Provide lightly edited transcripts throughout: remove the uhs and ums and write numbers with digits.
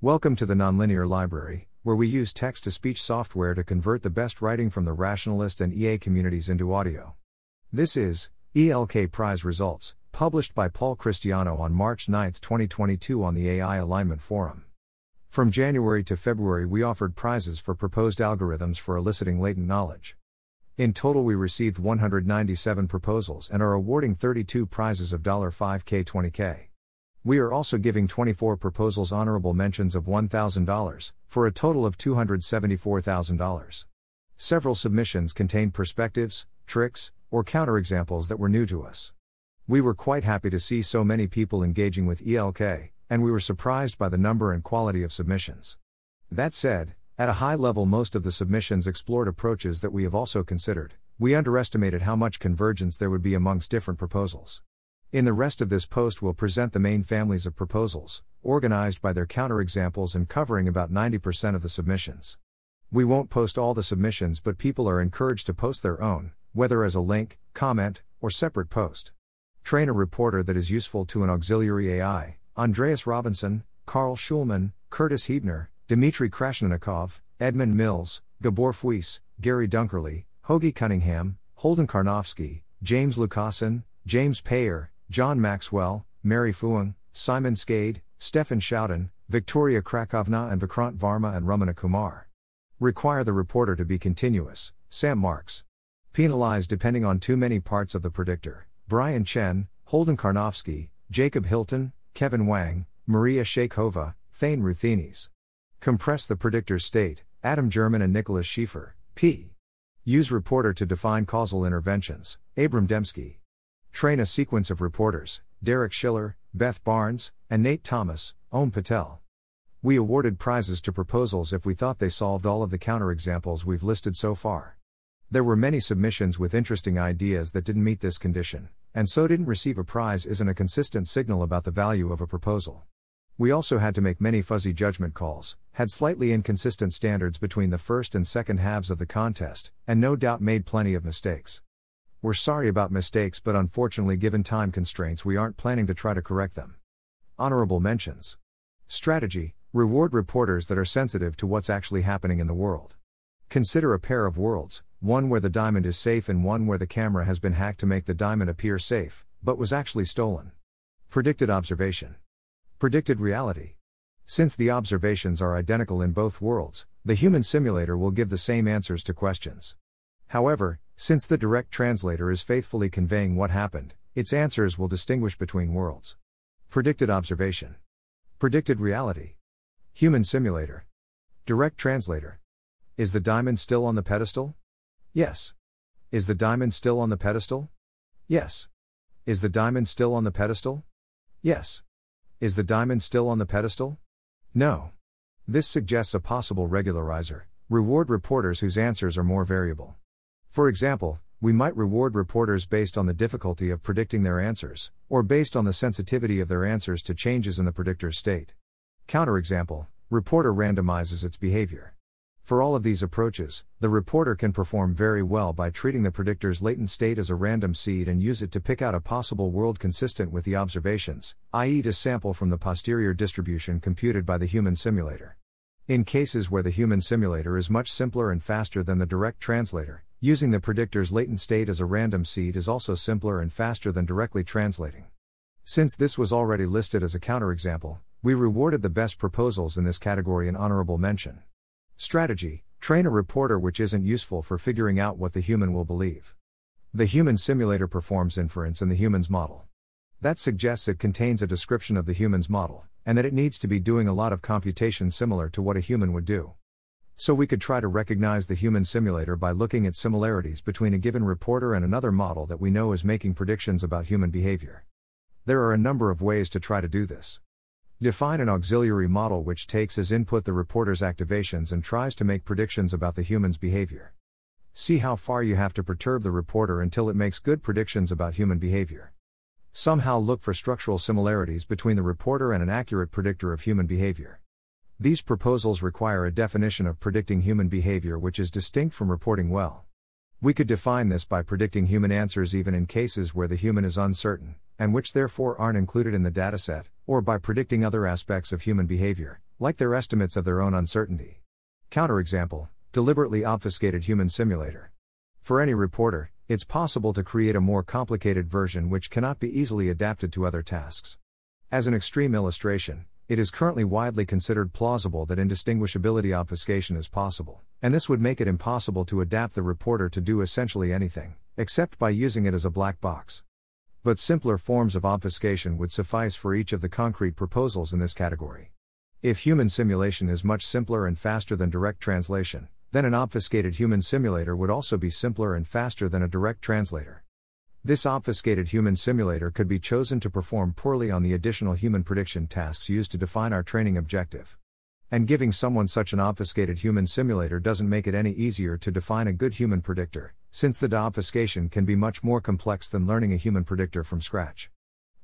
Welcome to the Nonlinear Library, where we use text-to-speech software to convert the best writing from the Rationalist and EA communities into audio. This is ELK Prize results, published by Paul Christiano on March 9, 2022 on the AI Alignment Forum. From January to February we offered prizes for proposed algorithms for eliciting latent knowledge. In total we received 197 proposals and are awarding 32 prizes of $5K 20K. We are also giving 24 proposals honorable mentions of $1,000, for a total of $274,000. Several submissions contained perspectives, tricks, or counterexamples that were new to us. We were quite happy to see so many people engaging with ELK, and we were surprised by the number and quality of submissions. That said, at a high level most of the submissions explored approaches that we have also considered. We underestimated how much convergence there would be amongst different proposals. In the rest of this post we'll present the main families of proposals, organized by their counterexamples and covering about 90% of the submissions. We won't post all the submissions, but people are encouraged to post their own, whether as a link, comment, or separate post. Train a reporter that is useful to an auxiliary AI, Andreas Robinson, Carl Schulman, Curtis Huebner, Dmitry Krasheninnikov, Edmund Mills, Gabor Fuisz, Gary Dunkerley, Hoagy Cunningham, Holden Karnofsky, James Lucassen, James Payor, John Maxwell, Mary Phuong, Simon Skade, Stefan Schouten, Victoria Krakovna and Vikrant Varma and Ramana Kumar. Require the reporter to be continuous, Sam Marks. Penalize depending on too many parts of the predictor, Bryan Chen, Holden Karnofsky, Jacob Hilton, Kevin Wang, Maria Shakhova, Thane Ruthenis. Compress the predictor's state, Adam Jermyn and Nicholas Schiefer, P. Use reporter to define causal interventions, Abram Dembski. Train a sequence of reporters, Derek Schiller, Beth Barnes, and Nate Thomas, Om Patel. We awarded prizes to proposals if we thought they solved all of the counterexamples we've listed so far. There were many submissions with interesting ideas that didn't meet this condition, and so didn't receive a prize isn't a consistent signal about the value of a proposal. We also had to make many fuzzy judgment calls, had slightly inconsistent standards between the first and second halves of the contest, and no doubt made plenty of mistakes. We're sorry about mistakes, but unfortunately given time constraints we aren't planning to try to correct them. Honorable mentions. Strategy: reward reporters that are sensitive to what's actually happening in the world. Consider a pair of worlds, one where the diamond is safe and one where the camera has been hacked to make the diamond appear safe, but was actually stolen. Predicted observation. Predicted reality. Since the observations are identical in both worlds, the human simulator will give the same answers to questions. However, since the direct translator is faithfully conveying what happened, its answers will distinguish between worlds. Predicted observation. Predicted reality. Human simulator. Direct translator. Is the diamond still on the pedestal? Yes. Is the diamond still on the pedestal? Yes. Is the diamond still on the pedestal? Yes. Is the diamond still on the pedestal? No. This suggests a possible regularizer. Reward reporters whose answers are more variable. For example, we might reward reporters based on the difficulty of predicting their answers, or based on the sensitivity of their answers to changes in the predictor's state. Counterexample: reporter randomizes its behavior. For all of these approaches, the reporter can perform very well by treating the predictor's latent state as a random seed and use it to pick out a possible world consistent with the observations, i.e. to sample from the posterior distribution computed by the human simulator. In cases where the human simulator is much simpler and faster than the direct translator, using the predictor's latent state as a random seed is also simpler and faster than directly translating. Since this was already listed as a counterexample, we rewarded the best proposals in this category an honorable mention. Strategy: train a reporter which isn't useful for figuring out what the human will believe. The human simulator performs inference in the human's model. That suggests it contains a description of the human's model, and that it needs to be doing a lot of computation similar to what a human would do. So we could try to recognize the human simulator by looking at similarities between a given reporter and another model that we know is making predictions about human behavior. There are a number of ways to try to do this. Define an auxiliary model which takes as input the reporter's activations and tries to make predictions about the human's behavior. See how far you have to perturb the reporter until it makes good predictions about human behavior. Somehow look for structural similarities between the reporter and an accurate predictor of human behavior. These proposals require a definition of predicting human behavior which is distinct from reporting well. We could define this by predicting human answers even in cases where the human is uncertain, and which therefore aren't included in the dataset, or by predicting other aspects of human behavior, like their estimates of their own uncertainty. Counterexample, deliberately obfuscated human simulator. For any reporter, it's possible to create a more complicated version which cannot be easily adapted to other tasks. As an extreme illustration, it is currently widely considered plausible that indistinguishability obfuscation is possible, and this would make it impossible to adapt the reporter to do essentially anything, except by using it as a black box. But simpler forms of obfuscation would suffice for each of the concrete proposals in this category. If human simulation is much simpler and faster than direct translation, then an obfuscated human simulator would also be simpler and faster than a direct translator. This obfuscated human simulator could be chosen to perform poorly on the additional human prediction tasks used to define our training objective. And giving someone such an obfuscated human simulator doesn't make it any easier to define a good human predictor, since the obfuscation can be much more complex than learning a human predictor from scratch.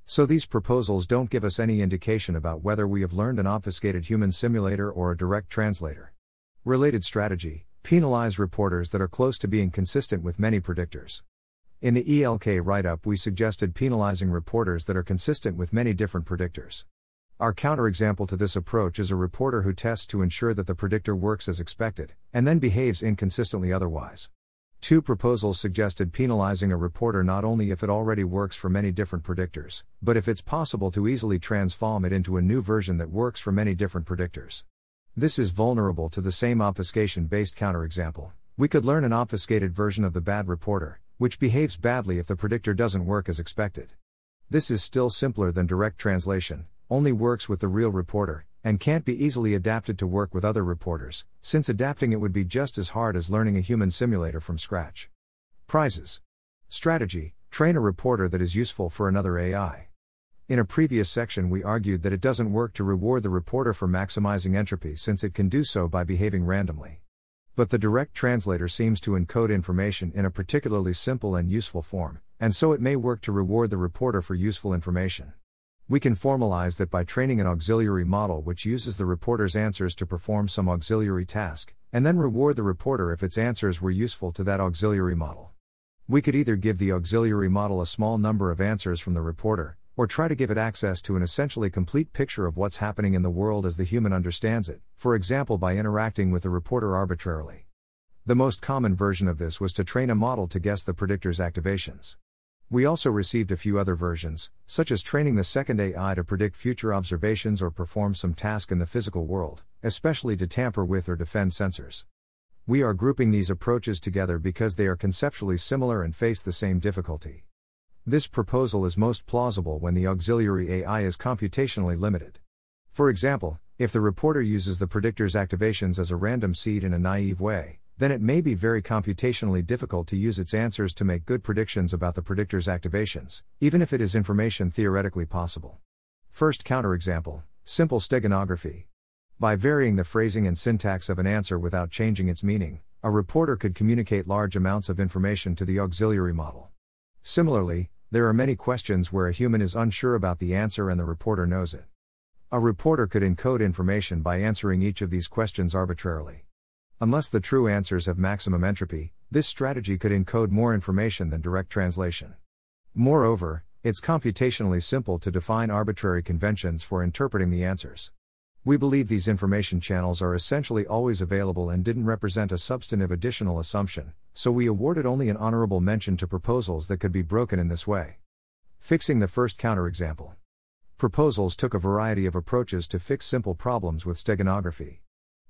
So these proposals don't give us any indication about whether we have learned an obfuscated human simulator or a direct translator. Related strategy: penalize reporters that are close to being consistent with many predictors. In the ELK write-up, we suggested penalizing reporters that are consistent with many different predictors. Our counterexample to this approach is a reporter who tests to ensure that the predictor works as expected, and then behaves inconsistently otherwise. Two proposals suggested penalizing a reporter not only if it already works for many different predictors, but if it's possible to easily transform it into a new version that works for many different predictors. This is vulnerable to the same obfuscation-based counterexample. We could learn an obfuscated version of the bad reporter, which behaves badly if the predictor doesn't work as expected. This is still simpler than direct translation, only works with the real reporter, and can't be easily adapted to work with other reporters, since adapting it would be just as hard as learning a human simulator from scratch. Prizes. Strategy: train a reporter that is useful for another AI. In a previous section we argued that it doesn't work to reward the reporter for maximizing entropy since it can do so by behaving randomly. But the direct translator seems to encode information in a particularly simple and useful form, and so it may work to reward the reporter for useful information. We can formalize that by training an auxiliary model which uses the reporter's answers to perform some auxiliary task, and then reward the reporter if its answers were useful to that auxiliary model. We could either give the auxiliary model a small number of answers from the reporter, or try to give it access to an essentially complete picture of what's happening in the world as the human understands it, for example by interacting with the reporter arbitrarily. The most common version of this was to train a model to guess the predictor's activations. We also received a few other versions, such as training the second AI to predict future observations or perform some task in the physical world, especially to tamper with or defend sensors. We are grouping these approaches together because they are conceptually similar and face the same difficulty. This proposal is most plausible when the auxiliary AI is computationally limited. For example, if the reporter uses the predictor's activations as a random seed in a naive way, then it may be very computationally difficult to use its answers to make good predictions about the predictor's activations, even if it is information theoretically possible. First counterexample: simple steganography. By varying the phrasing and syntax of an answer without changing its meaning, a reporter could communicate large amounts of information to the auxiliary model. Similarly, there are many questions where a human is unsure about the answer and the reporter knows it. A reporter could encode information by answering each of these questions arbitrarily. Unless the true answers have maximum entropy, this strategy could encode more information than direct translation. Moreover, it's computationally simple to define arbitrary conventions for interpreting the answers. We believe these information channels are essentially always available and didn't represent a substantive additional assumption, so we awarded only an honorable mention to proposals that could be broken in this way. Fixing the first counterexample. Proposals took a variety of approaches to fix simple problems with steganography.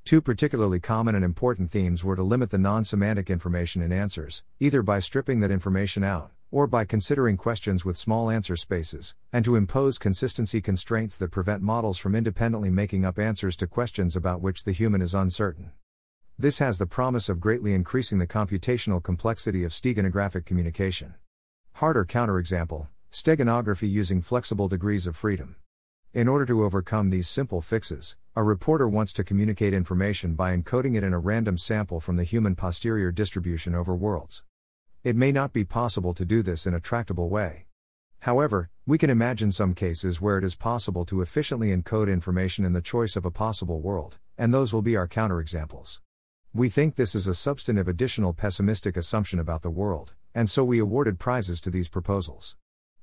Two particularly common and important themes were to limit the non-semantic information in answers, either by stripping that information out, or by considering questions with small answer spaces, and to impose consistency constraints that prevent models from independently making up answers to questions about which the human is uncertain. This has the promise of greatly increasing the computational complexity of steganographic communication. Harder counterexample: steganography using flexible degrees of freedom. In order to overcome these simple fixes, a reporter wants to communicate information by encoding it in a random sample from the human posterior distribution over worlds. It may not be possible to do this in a tractable way. However, we can imagine some cases where it is possible to efficiently encode information in the choice of a possible world, and those will be our counterexamples. We think this is a substantive additional pessimistic assumption about the world, and so we awarded prizes to these proposals.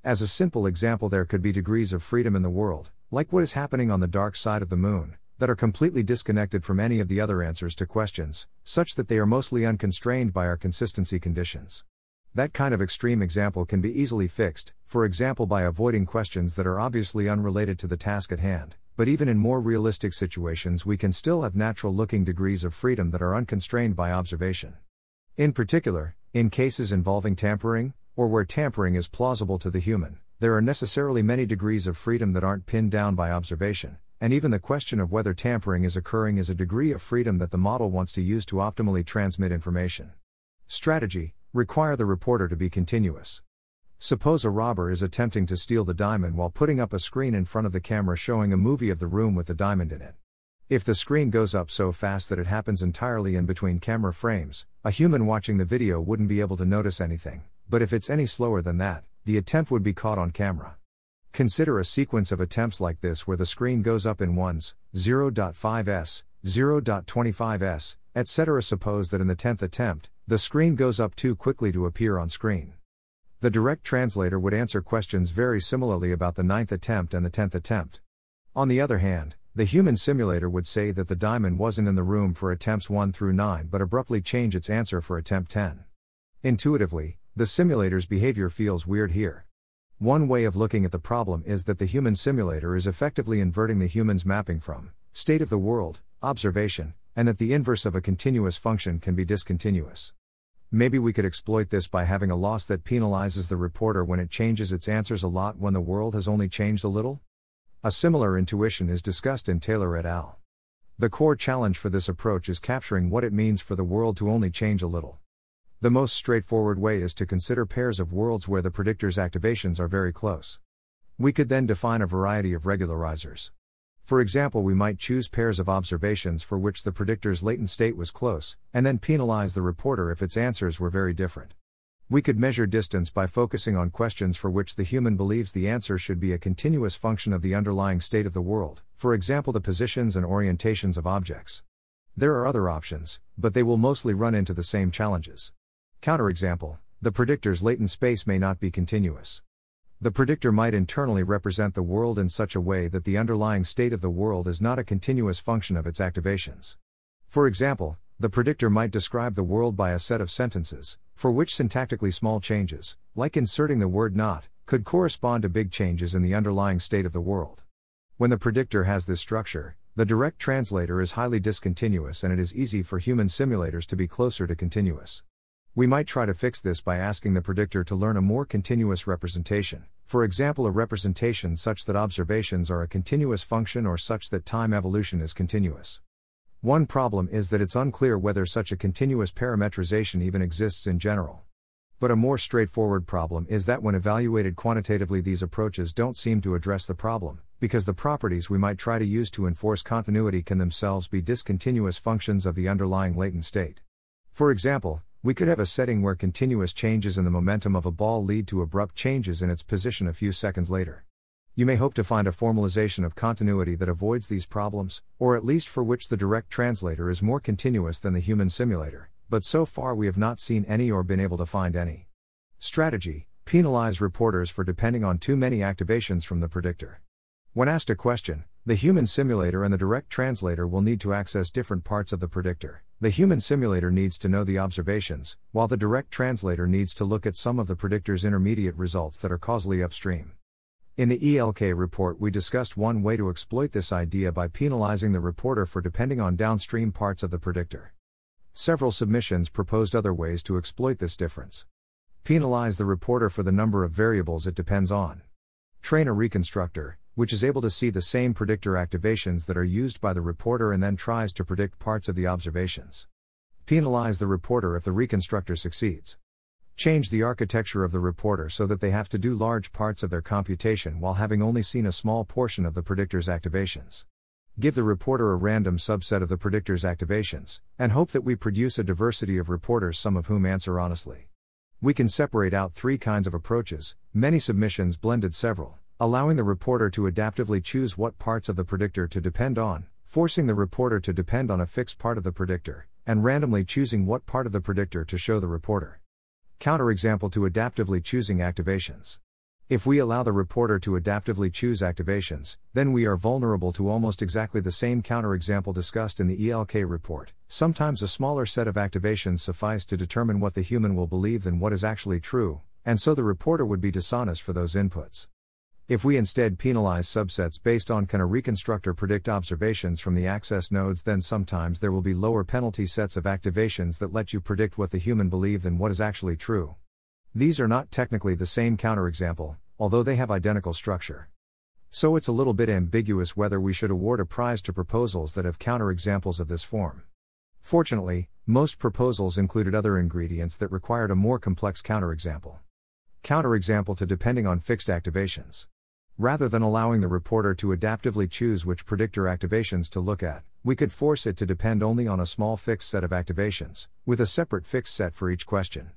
As a simple example, there could be degrees of freedom in the world, like what is happening on the dark side of the moon, that are completely disconnected from any of the other answers to questions, such that they are mostly unconstrained by our consistency conditions. That kind of extreme example can be easily fixed, for example by avoiding questions that are obviously unrelated to the task at hand, but even in more realistic situations we can still have natural-looking degrees of freedom that are unconstrained by observation. In particular, in cases involving tampering, or where tampering is plausible to the human, there are necessarily many degrees of freedom that aren't pinned down by observation, and even the question of whether tampering is occurring is a degree of freedom that the model wants to use to optimally transmit information. Strategy: require the reporter to be continuous. Suppose a robber is attempting to steal the diamond while putting up a screen in front of the camera showing a movie of the room with the diamond in it. If the screen goes up so fast that it happens entirely in between camera frames, a human watching the video wouldn't be able to notice anything, but if it's any slower than that, the attempt would be caught on camera. Consider a sequence of attempts like this where the screen goes up in 1s, 0.5s, 0.25s, etc. Suppose that in the 10th attempt, the screen goes up too quickly to appear on screen. The direct translator would answer questions very similarly about the 9th attempt and the 10th attempt. On the other hand, the human simulator would say that the diamond wasn't in the room for attempts 1 through 9 but abruptly change its answer for attempt 10. Intuitively, the simulator's behavior feels weird here. One way of looking at the problem is that the human simulator is effectively inverting the human's mapping from state of the world, observation, and that the inverse of a continuous function can be discontinuous. Maybe we could exploit this by having a loss that penalizes the reporter when it changes its answers a lot when the world has only changed a little? A similar intuition is discussed in Taylor et al. The core challenge for this approach is capturing what it means for the world to only change a little. The most straightforward way is to consider pairs of worlds where the predictor's activations are very close. We could then define a variety of regularizers. For example, we might choose pairs of observations for which the predictor's latent state was close, and then penalize the reporter if its answers were very different. We could measure distance by focusing on questions for which the human believes the answer should be a continuous function of the underlying state of the world, for example the positions and orientations of objects. There are other options, but they will mostly run into the same challenges. Counterexample: the predictor's latent space may not be continuous. The predictor might internally represent the world in such a way that the underlying state of the world is not a continuous function of its activations. For example, the predictor might describe the world by a set of sentences, for which syntactically small changes, like inserting the word "not," could correspond to big changes in the underlying state of the world. When the predictor has this structure, the direct translator is highly discontinuous and it is easy for human simulators to be closer to continuous. We might try to fix this by asking the predictor to learn a more continuous representation, for example a representation such that observations are a continuous function or such that time evolution is continuous. One problem is that it's unclear whether such a continuous parametrization even exists in general. But a more straightforward problem is that when evaluated quantitatively these approaches don't seem to address the problem, because the properties we might try to use to enforce continuity can themselves be discontinuous functions of the underlying latent state. For example, we could have a setting where continuous changes in the momentum of a ball lead to abrupt changes in its position a few seconds later. You may hope to find a formalization of continuity that avoids these problems, or at least for which the direct translator is more continuous than the human simulator, but so far we have not seen any or been able to find any. Strategy: penalize reporters for depending on too many activations from the predictor. When asked a question, the human simulator and the direct translator will need to access different parts of the predictor. The human simulator needs to know the observations, while the direct translator needs to look at some of the predictor's intermediate results that are causally upstream. In the ELK report we discussed one way to exploit this idea by penalizing the reporter for depending on downstream parts of the predictor. Several submissions proposed other ways to exploit this difference. Penalize the reporter for the number of variables it depends on. Train a reconstructor, which is able to see the same predictor activations that are used by the reporter and then tries to predict parts of the observations. Penalize the reporter if the reconstructor succeeds. Change the architecture of the reporter so that they have to do large parts of their computation while having only seen a small portion of the predictor's activations. Give the reporter a random subset of the predictor's activations, and hope that we produce a diversity of reporters, some of whom answer honestly. We can separate out three kinds of approaches. Many submissions blended several, allowing the reporter to adaptively choose what parts of the predictor to depend on, forcing the reporter to depend on a fixed part of the predictor, and randomly choosing what part of the predictor to show the reporter. Counterexample to adaptively choosing activations. If we allow the reporter to adaptively choose activations, then we are vulnerable to almost exactly the same counterexample discussed in the ELK report. Sometimes a smaller set of activations suffice to determine what the human will believe than what is actually true, and so the reporter would be dishonest for those inputs. If we instead penalize subsets based on can a reconstructor predict observations from the access nodes, then sometimes there will be lower penalty sets of activations that let you predict what the human believe than what is actually true. These are not technically the same counterexample, although they have identical structure. So it's a little bit ambiguous whether we should award a prize to proposals that have counterexamples of this form. Fortunately, most proposals included other ingredients that required a more complex counterexample. Counterexample to depending on fixed activations. Rather than allowing the reporter to adaptively choose which predictor activations to look at, we could force it to depend only on a small fixed set of activations, with a separate fixed set for each question.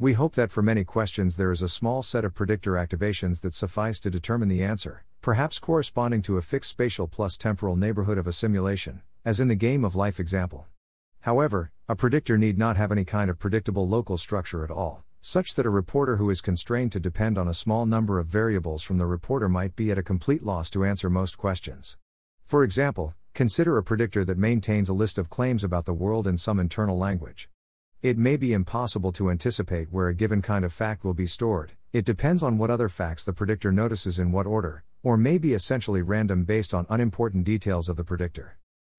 We hope that for many questions there is a small set of predictor activations that suffice to determine the answer, perhaps corresponding to a fixed spatial plus temporal neighborhood of a simulation, as in the game of life example. However, a predictor need not have any kind of predictable local structure at all, such that a reporter who is constrained to depend on a small number of variables from the reporter might be at a complete loss to answer most questions. For example, consider a predictor that maintains a list of claims about the world in some internal language. It may be impossible to anticipate where a given kind of fact will be stored. It depends on what other facts the predictor notices in what order, or may be essentially random based on unimportant details of the predictor.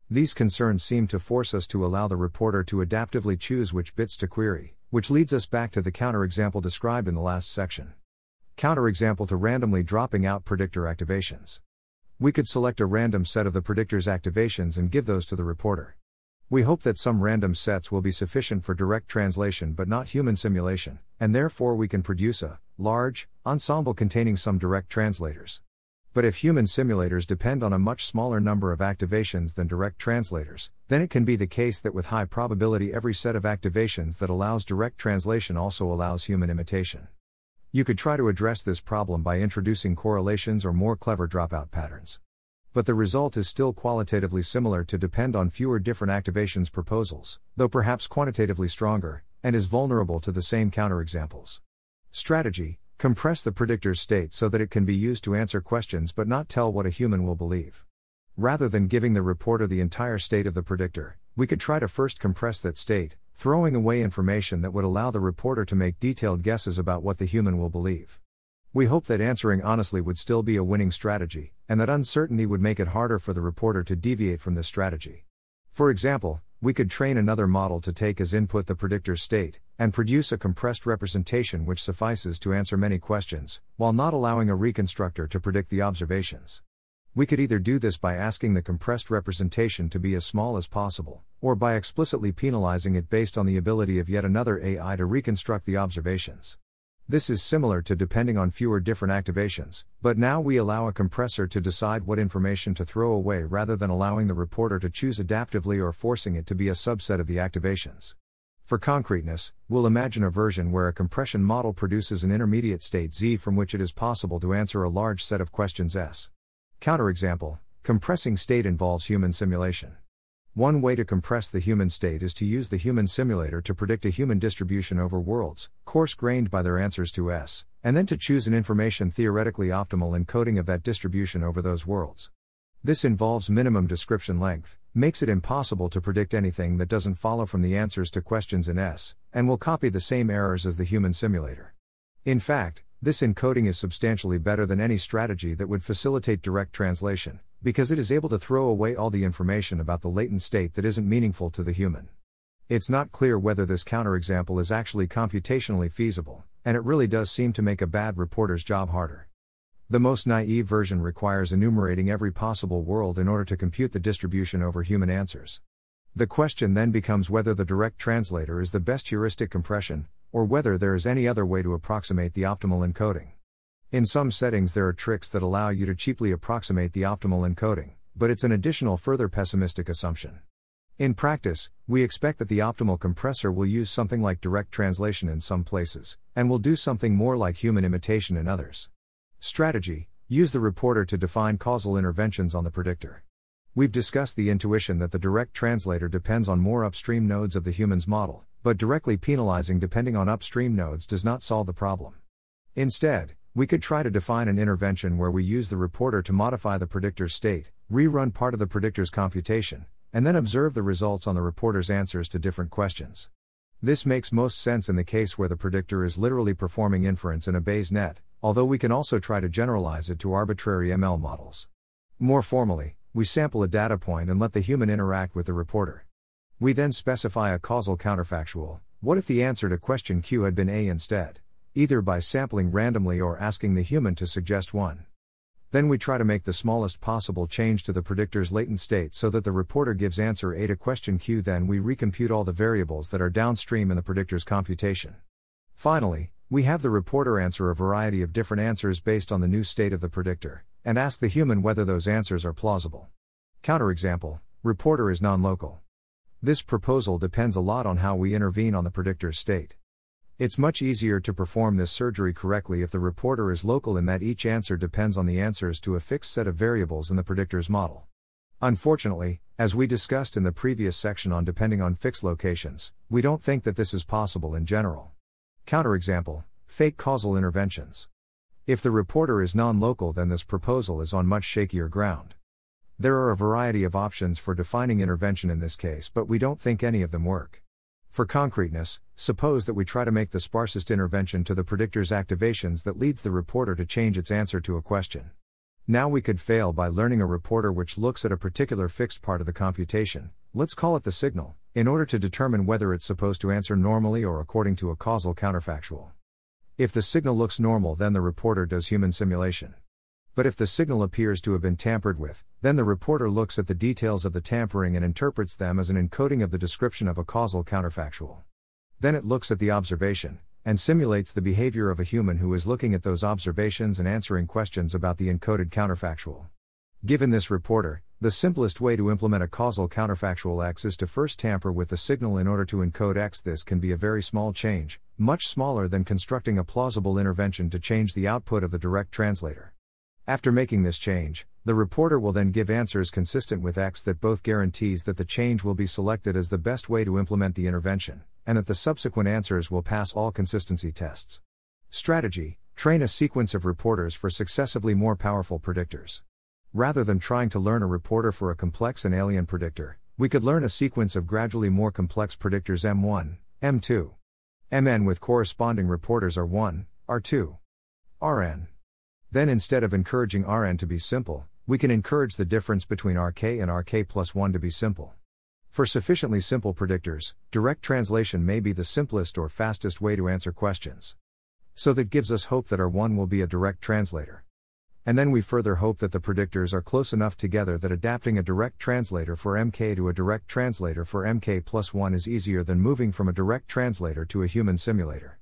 These concerns seem to force us to allow the reporter to adaptively choose which bits to query, which leads us back to the counterexample described in the last section. Counterexample to randomly dropping out predictor activations. We could select a random set of the predictor's activations and give those to the reporter. We hope that some random sets will be sufficient for direct translation but not human simulation, and therefore we can produce a large ensemble containing some direct translators. But if human simulators depend on a much smaller number of activations than direct translators, then it can be the case that with high probability every set of activations that allows direct translation also allows human imitation. You could try to address this problem by introducing correlations or more clever dropout patterns. But the result is still qualitatively similar to depend on fewer different activations proposals, though perhaps quantitatively stronger, and is vulnerable to the same counterexamples. Strategy: compress the predictor's state so that it can be used to answer questions but not tell what a human will believe. Rather than giving the reporter the entire state of the predictor, we could try to first compress that state, throwing away information that would allow the reporter to make detailed guesses about what the human will believe. We hope that answering honestly would still be a winning strategy, and that uncertainty would make it harder for the reporter to deviate from this strategy. For example, we could train another model to take as input the predictor's state, and produce a compressed representation which suffices to answer many questions, while not allowing a reconstructor to predict the observations. We could either do this by asking the compressed representation to be as small as possible, or by explicitly penalizing it based on the ability of yet another AI to reconstruct the observations. This is similar to depending on fewer different activations, but now we allow a compressor to decide what information to throw away rather than allowing the reporter to choose adaptively or forcing it to be a subset of the activations. For concreteness, we'll imagine a version where a compression model produces an intermediate state Z from which it is possible to answer a large set of questions S. Counterexample: compressing state involves human simulation. One way to compress the human state is to use the human simulator to predict a human distribution over worlds, coarse-grained by their answers to S, and then to choose an information theoretically optimal encoding of that distribution over those worlds. This involves minimum description length, makes it impossible to predict anything that doesn't follow from the answers to questions in S, and will copy the same errors as the human simulator. In fact, this encoding is substantially better than any strategy that would facilitate direct translation, because it is able to throw away all the information about the latent state that isn't meaningful to the human. It's not clear whether this counterexample is actually computationally feasible, and it really does seem to make a bad reporter's job harder. The most naive version requires enumerating every possible world in order to compute the distribution over human answers. The question then becomes whether the direct translator is the best heuristic compression, or whether there is any other way to approximate the optimal encoding. In some settings there are tricks that allow you to cheaply approximate the optimal encoding, but it's an additional further pessimistic assumption. In practice, we expect that the optimal compressor will use something like direct translation in some places, and will do something more like human imitation in others. Strategy: use the reporter to define causal interventions on the predictor. We've discussed the intuition that the direct translator depends on more upstream nodes of the human's model, but directly penalizing depending on upstream nodes does not solve the problem. Instead, We could try to define an intervention where we use the reporter to modify the predictor's state, rerun part of the predictor's computation, and then observe the results on the reporter's answers to different questions. This makes most sense in the case where the predictor is literally performing inference in a Bayes net, although we can also try to generalize it to arbitrary ML models. More formally, we sample a data point and let the human interact with the reporter. We then specify a causal counterfactual: what if the answer to question Q had been A instead? Either by sampling randomly or asking the human to suggest one. Then we try to make the smallest possible change to the predictor's latent state so that the reporter gives answer A to question Q. Then we recompute all the variables that are downstream in the predictor's computation. Finally, we have the reporter answer a variety of different answers based on the new state of the predictor, and ask the human whether those answers are plausible. Counterexample: reporter is non-local. This proposal depends a lot on how we intervene on the predictor's state. It's much easier to perform this surgery correctly if the reporter is local, in that each answer depends on the answers to a fixed set of variables in the predictor's model. Unfortunately, as we discussed in the previous section on depending on fixed locations, we don't think that this is possible in general. Counterexample: fake causal interventions. If the reporter is non-local, then this proposal is on much shakier ground. There are a variety of options for defining intervention in this case, but we don't think any of them work. For concreteness, suppose that we try to make the sparsest intervention to the predictor's activations that leads the reporter to change its answer to a question. Now we could fail by learning a reporter which looks at a particular fixed part of the computation, let's call it the signal, in order to determine whether it's supposed to answer normally or according to a causal counterfactual. If the signal looks normal, then the reporter does human simulation. But if the signal appears to have been tampered with, then the reporter looks at the details of the tampering and interprets them as an encoding of the description of a causal counterfactual. Then it looks at the observation, and simulates the behavior of a human who is looking at those observations and answering questions about the encoded counterfactual. Given this reporter, the simplest way to implement a causal counterfactual X is to first tamper with the signal in order to encode X. This can be a very small change, much smaller than constructing a plausible intervention to change the output of the direct translator. After making this change, the reporter will then give answers consistent with X that both guarantees that the change will be selected as the best way to implement the intervention, and that the subsequent answers will pass all consistency tests. Strategy: train a sequence of reporters for successively more powerful predictors. Rather than trying to learn a reporter for a complex and alien predictor, we could learn a sequence of gradually more complex predictors M1, M2, Mn, with corresponding reporters R1, R2, Rn. Then, instead of encouraging Rn to be simple, we can encourage the difference between Rk and Rk plus 1 to be simple. For sufficiently simple predictors, direct translation may be the simplest or fastest way to answer questions. So that gives us hope that R1 will be a direct translator. And then we further hope that the predictors are close enough together that adapting a direct translator for Mk to a direct translator for Mk plus 1 is easier than moving from a direct translator to a human simulator.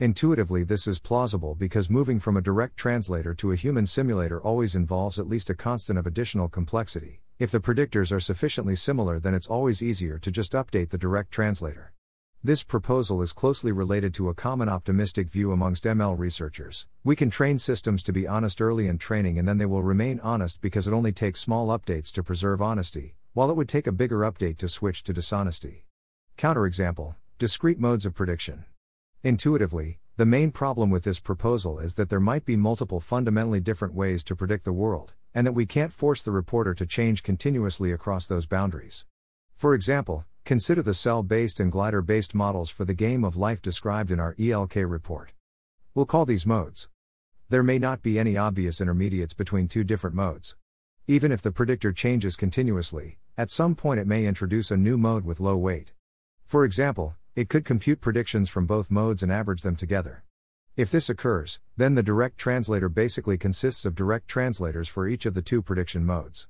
Intuitively, this is plausible because moving from a direct translator to a human simulator always involves at least a constant of additional complexity. If the predictors are sufficiently similar, then it's always easier to just update the direct translator. This proposal is closely related to a common optimistic view amongst ML researchers. We can train systems to be honest early in training, and then they will remain honest because it only takes small updates to preserve honesty, while it would take a bigger update to switch to dishonesty. Counterexample: discrete modes of prediction. Intuitively, the main problem with this proposal is that there might be multiple fundamentally different ways to predict the world, and that we can't force the reporter to change continuously across those boundaries. For example, consider the cell-based and glider-based models for the game of life described in our ELK report. We'll call these modes. There may not be any obvious intermediates between two different modes. Even if the predictor changes continuously, at some point it may introduce a new mode with low weight. For example, it could compute predictions from both modes and average them together. If this occurs, then the direct translator basically consists of direct translators for each of the two prediction modes.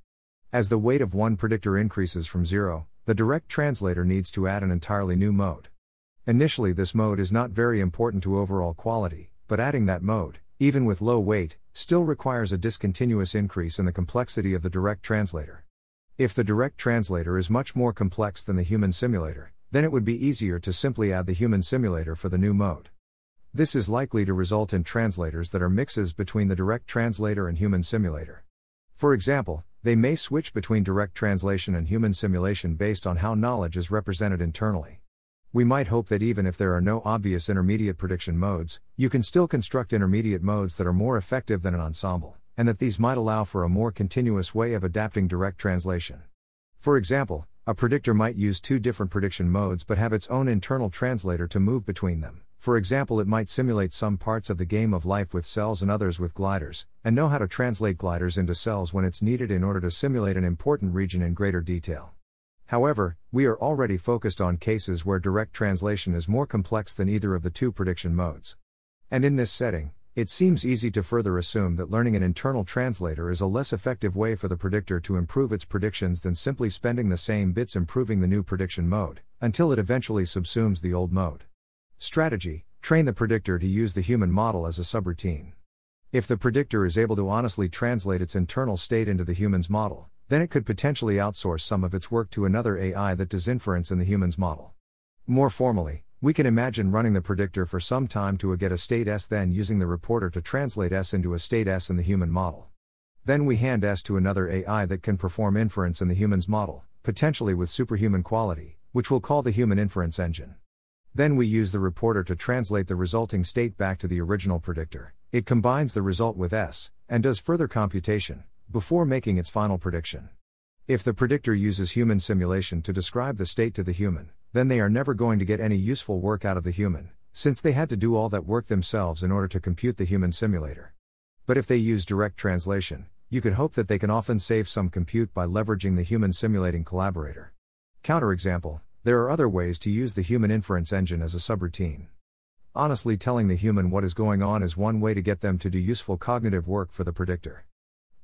As the weight of one predictor increases from zero, the direct translator needs to add an entirely new mode. Initially, this mode is not very important to overall quality, but adding that mode, even with low weight, still requires a discontinuous increase in the complexity of the direct translator. If the direct translator is much more complex than the human simulator, then it would be easier to simply add the human simulator for the new mode. This is likely to result in translators that are mixes between the direct translator and human simulator. For example, they may switch between direct translation and human simulation based on how knowledge is represented internally. We might hope that even if there are no obvious intermediate prediction modes, you can still construct intermediate modes that are more effective than an ensemble, and that these might allow for a more continuous way of adapting direct translation. For example, a predictor might use two different prediction modes but have its own internal translator to move between them. For example, it might simulate some parts of the game of life with cells and others with gliders, and know how to translate gliders into cells when it's needed in order to simulate an important region in greater detail. However, we are already focused on cases where direct translation is more complex than either of the two prediction modes. And in this setting, it seems easy to further assume that learning an internal translator is a less effective way for the predictor to improve its predictions than simply spending the same bits improving the new prediction mode, until it eventually subsumes the old mode. Strategy: train the predictor to use the human model as a subroutine. If the predictor is able to honestly translate its internal state into the human's model, then it could potentially outsource some of its work to another AI that does inference in the human's model. More formally, we can imagine running the predictor for some time to get a state S, then using the reporter to translate S into a state S in the human model. Then we hand S to another AI that can perform inference in the human's model, potentially with superhuman quality, which we'll call the human inference engine. Then we use the reporter to translate the resulting state back to the original predictor. It combines the result with S, and does further computation, before making its final prediction. If the predictor uses human simulation to describe the state to the human, then they are never going to get any useful work out of the human, since they had to do all that work themselves in order to compute the human simulator. But if they use direct translation, you could hope that they can often save some compute by leveraging the human simulating collaborator. Counterexample: there are other ways to use the human inference engine as a subroutine. Honestly telling the human what is going on is one way to get them to do useful cognitive work for the predictor.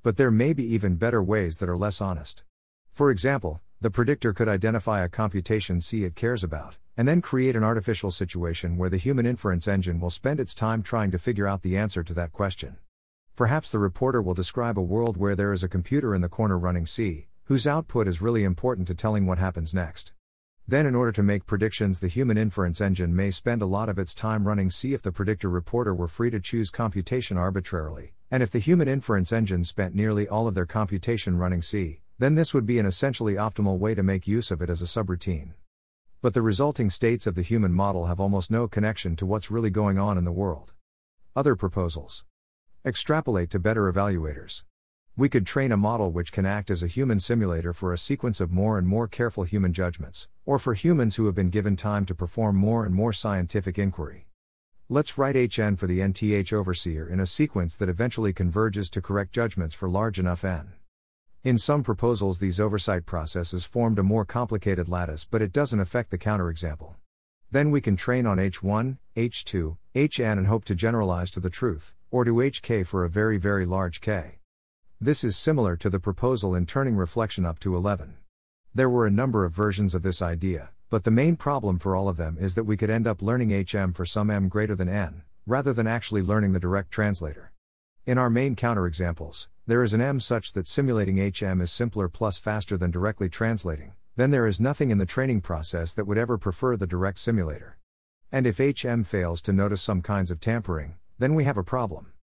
But there may be even better ways that are less honest. For example, the predictor could identify a computation C it cares about, and then create an artificial situation where the human inference engine will spend its time trying to figure out the answer to that question. Perhaps the reporter will describe a world where there is a computer in the corner running C, whose output is really important to telling what happens next. Then, in order to make predictions, the human inference engine may spend a lot of its time running C if the predictor reporter were free to choose computation arbitrarily. And if the human inference engine spent nearly all of their computation running C, then this would be an essentially optimal way to make use of it as a subroutine. But the resulting states of the human model have almost no connection to what's really going on in the world. Other proposals: extrapolate to better evaluators. We could train a model which can act as a human simulator for a sequence of more and more careful human judgments, or for humans who have been given time to perform more and more scientific inquiry. Let's write HN for the NTH overseer in a sequence that eventually converges to correct judgments for large enough N. In some proposals, these oversight processes formed a more complicated lattice, but it doesn't affect the counterexample. Then we can train on H1, H2, HN and hope to generalize to the truth, or to HK for a very, very large K. This is similar to the proposal in turning reflection up to 11. There were a number of versions of this idea, but the main problem for all of them is that we could end up learning HM for some M greater than N, rather than actually learning the direct translator. In our main counterexamples, there is an M such that simulating HM is simpler plus faster than directly translating, then there is nothing in the training process that would ever prefer the direct simulator. And if HM fails to notice some kinds of tampering, then we have a problem.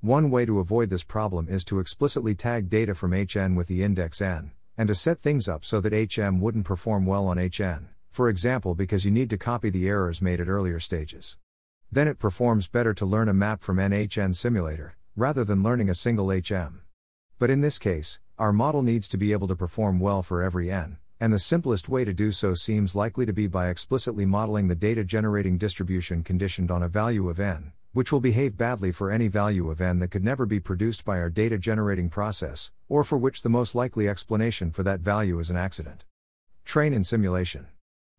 One way to avoid this problem is to explicitly tag data from HN with the index N, and to set things up so that HM wouldn't perform well on HN. For example, because you need to copy the errors made at earlier stages. Then it performs better to learn a map from NHN simulator, rather than learning a single HM. But in this case, our model needs to be able to perform well for every N, and the simplest way to do so seems likely to be by explicitly modeling the data generating distribution conditioned on a value of N, which will behave badly for any value of N that could never be produced by our data generating process, or for which the most likely explanation for that value is an accident. Train in simulation.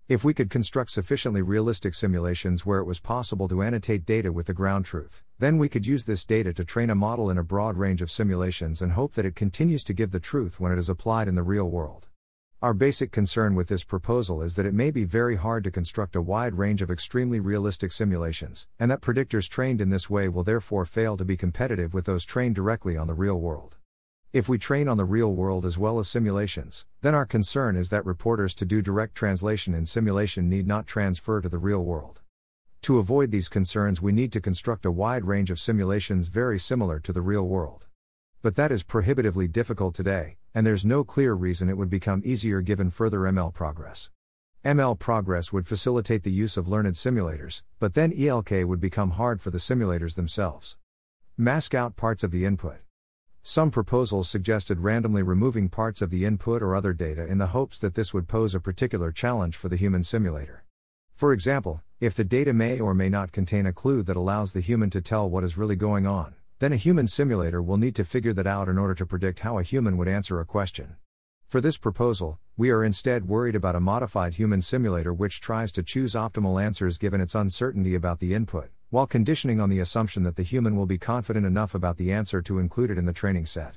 If we could construct sufficiently realistic simulations where it was possible to annotate data with the ground truth, then we could use this data to train a model in a broad range of simulations and hope that it continues to give the truth when it is applied in the real world. Our basic concern with this proposal is that it may be very hard to construct a wide range of extremely realistic simulations, and that predictors trained in this way will therefore fail to be competitive with those trained directly on the real world. If we train on the real world as well as simulations, then our concern is that reporters to do direct translation in simulation need not transfer to the real world. To avoid these concerns, we need to construct a wide range of simulations very similar to the real world. But that is prohibitively difficult today, and there's no clear reason it would become easier given further ML progress. ML progress would facilitate the use of learned simulators, but then ELK would become hard for the simulators themselves. Mask out parts of the input. Some proposals suggested randomly removing parts of the input or other data in the hopes that this would pose a particular challenge for the human simulator. For example, if the data may or may not contain a clue that allows the human to tell what is really going on, then a human simulator will need to figure that out in order to predict how a human would answer a question. For this proposal, we are instead worried about a modified human simulator which tries to choose optimal answers given its uncertainty about the input, while conditioning on the assumption that the human will be confident enough about the answer to include it in the training set.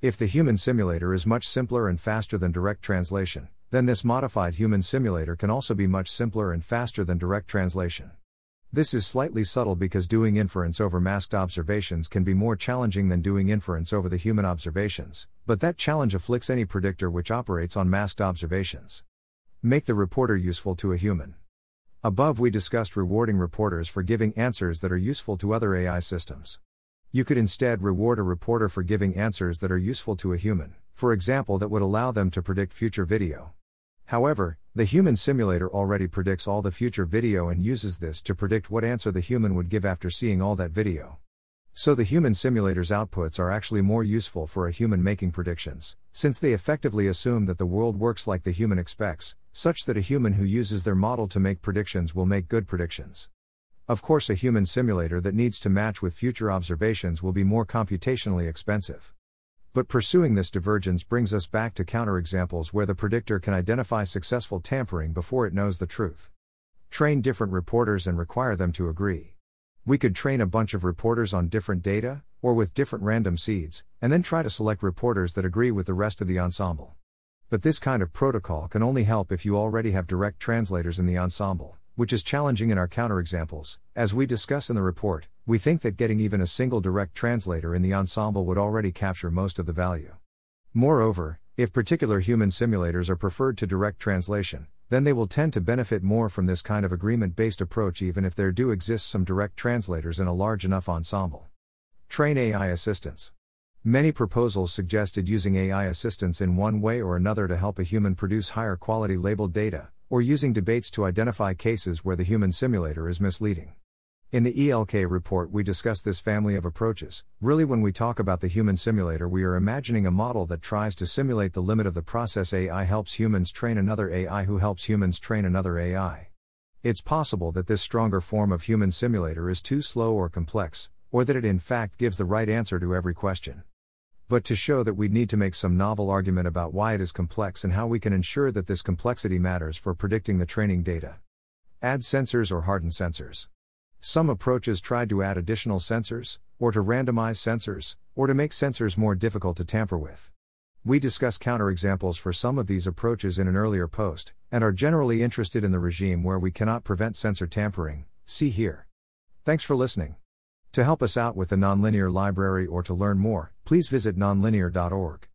If the human simulator is much simpler and faster than direct translation, then this modified human simulator can also be much simpler and faster than direct translation. This is slightly subtle because doing inference over masked observations can be more challenging than doing inference over the human observations, but that challenge afflicts any predictor which operates on masked observations. Make the reporter useful to a human. Above we discussed rewarding reporters for giving answers that are useful to other AI systems. You could instead reward a reporter for giving answers that are useful to a human, for example that would allow them to predict future video. However, the human simulator already predicts all the future video and uses this to predict what answer the human would give after seeing all that video. So the human simulator's outputs are actually more useful for a human making predictions, since they effectively assume that the world works like the human expects, such that a human who uses their model to make predictions will make good predictions. Of course, a human simulator that needs to match with future observations will be more computationally expensive. But pursuing this divergence brings us back to counterexamples where the predictor can identify successful tampering before it knows the truth. Train different reporters and require them to agree. We could train a bunch of reporters on different data, or with different random seeds, and then try to select reporters that agree with the rest of the ensemble. But this kind of protocol can only help if you already have direct translators in the ensemble, which is challenging in our counterexamples. As we discuss in the report, we think that getting even a single direct translator in the ensemble would already capture most of the value. Moreover, if particular human simulators are preferred to direct translation, then they will tend to benefit more from this kind of agreement-based approach even if there do exist some direct translators in a large enough ensemble. Train AI assistants. Many proposals suggested using AI assistants in one way or another to help a human produce higher quality labeled data, or using debates to identify cases where the human simulator is misleading. In the ELK report we discuss this family of approaches. Really, when we talk about the human simulator we are imagining a model that tries to simulate the limit of the process AI helps humans train another AI who helps humans train another AI. It's possible that this stronger form of human simulator is too slow or complex, or that it in fact gives the right answer to every question. But to show that we'd need to make some novel argument about why it is complex and how we can ensure that this complexity matters for predicting the training data. Add sensors or harden sensors. Some approaches tried to add additional sensors, or to randomize sensors, or to make sensors more difficult to tamper with. We discuss counterexamples for some of these approaches in an earlier post, and are generally interested in the regime where we cannot prevent sensor tampering, see here. Thanks for listening. To help us out with the Nonlinear Library or to learn more, please visit nonlinear.org.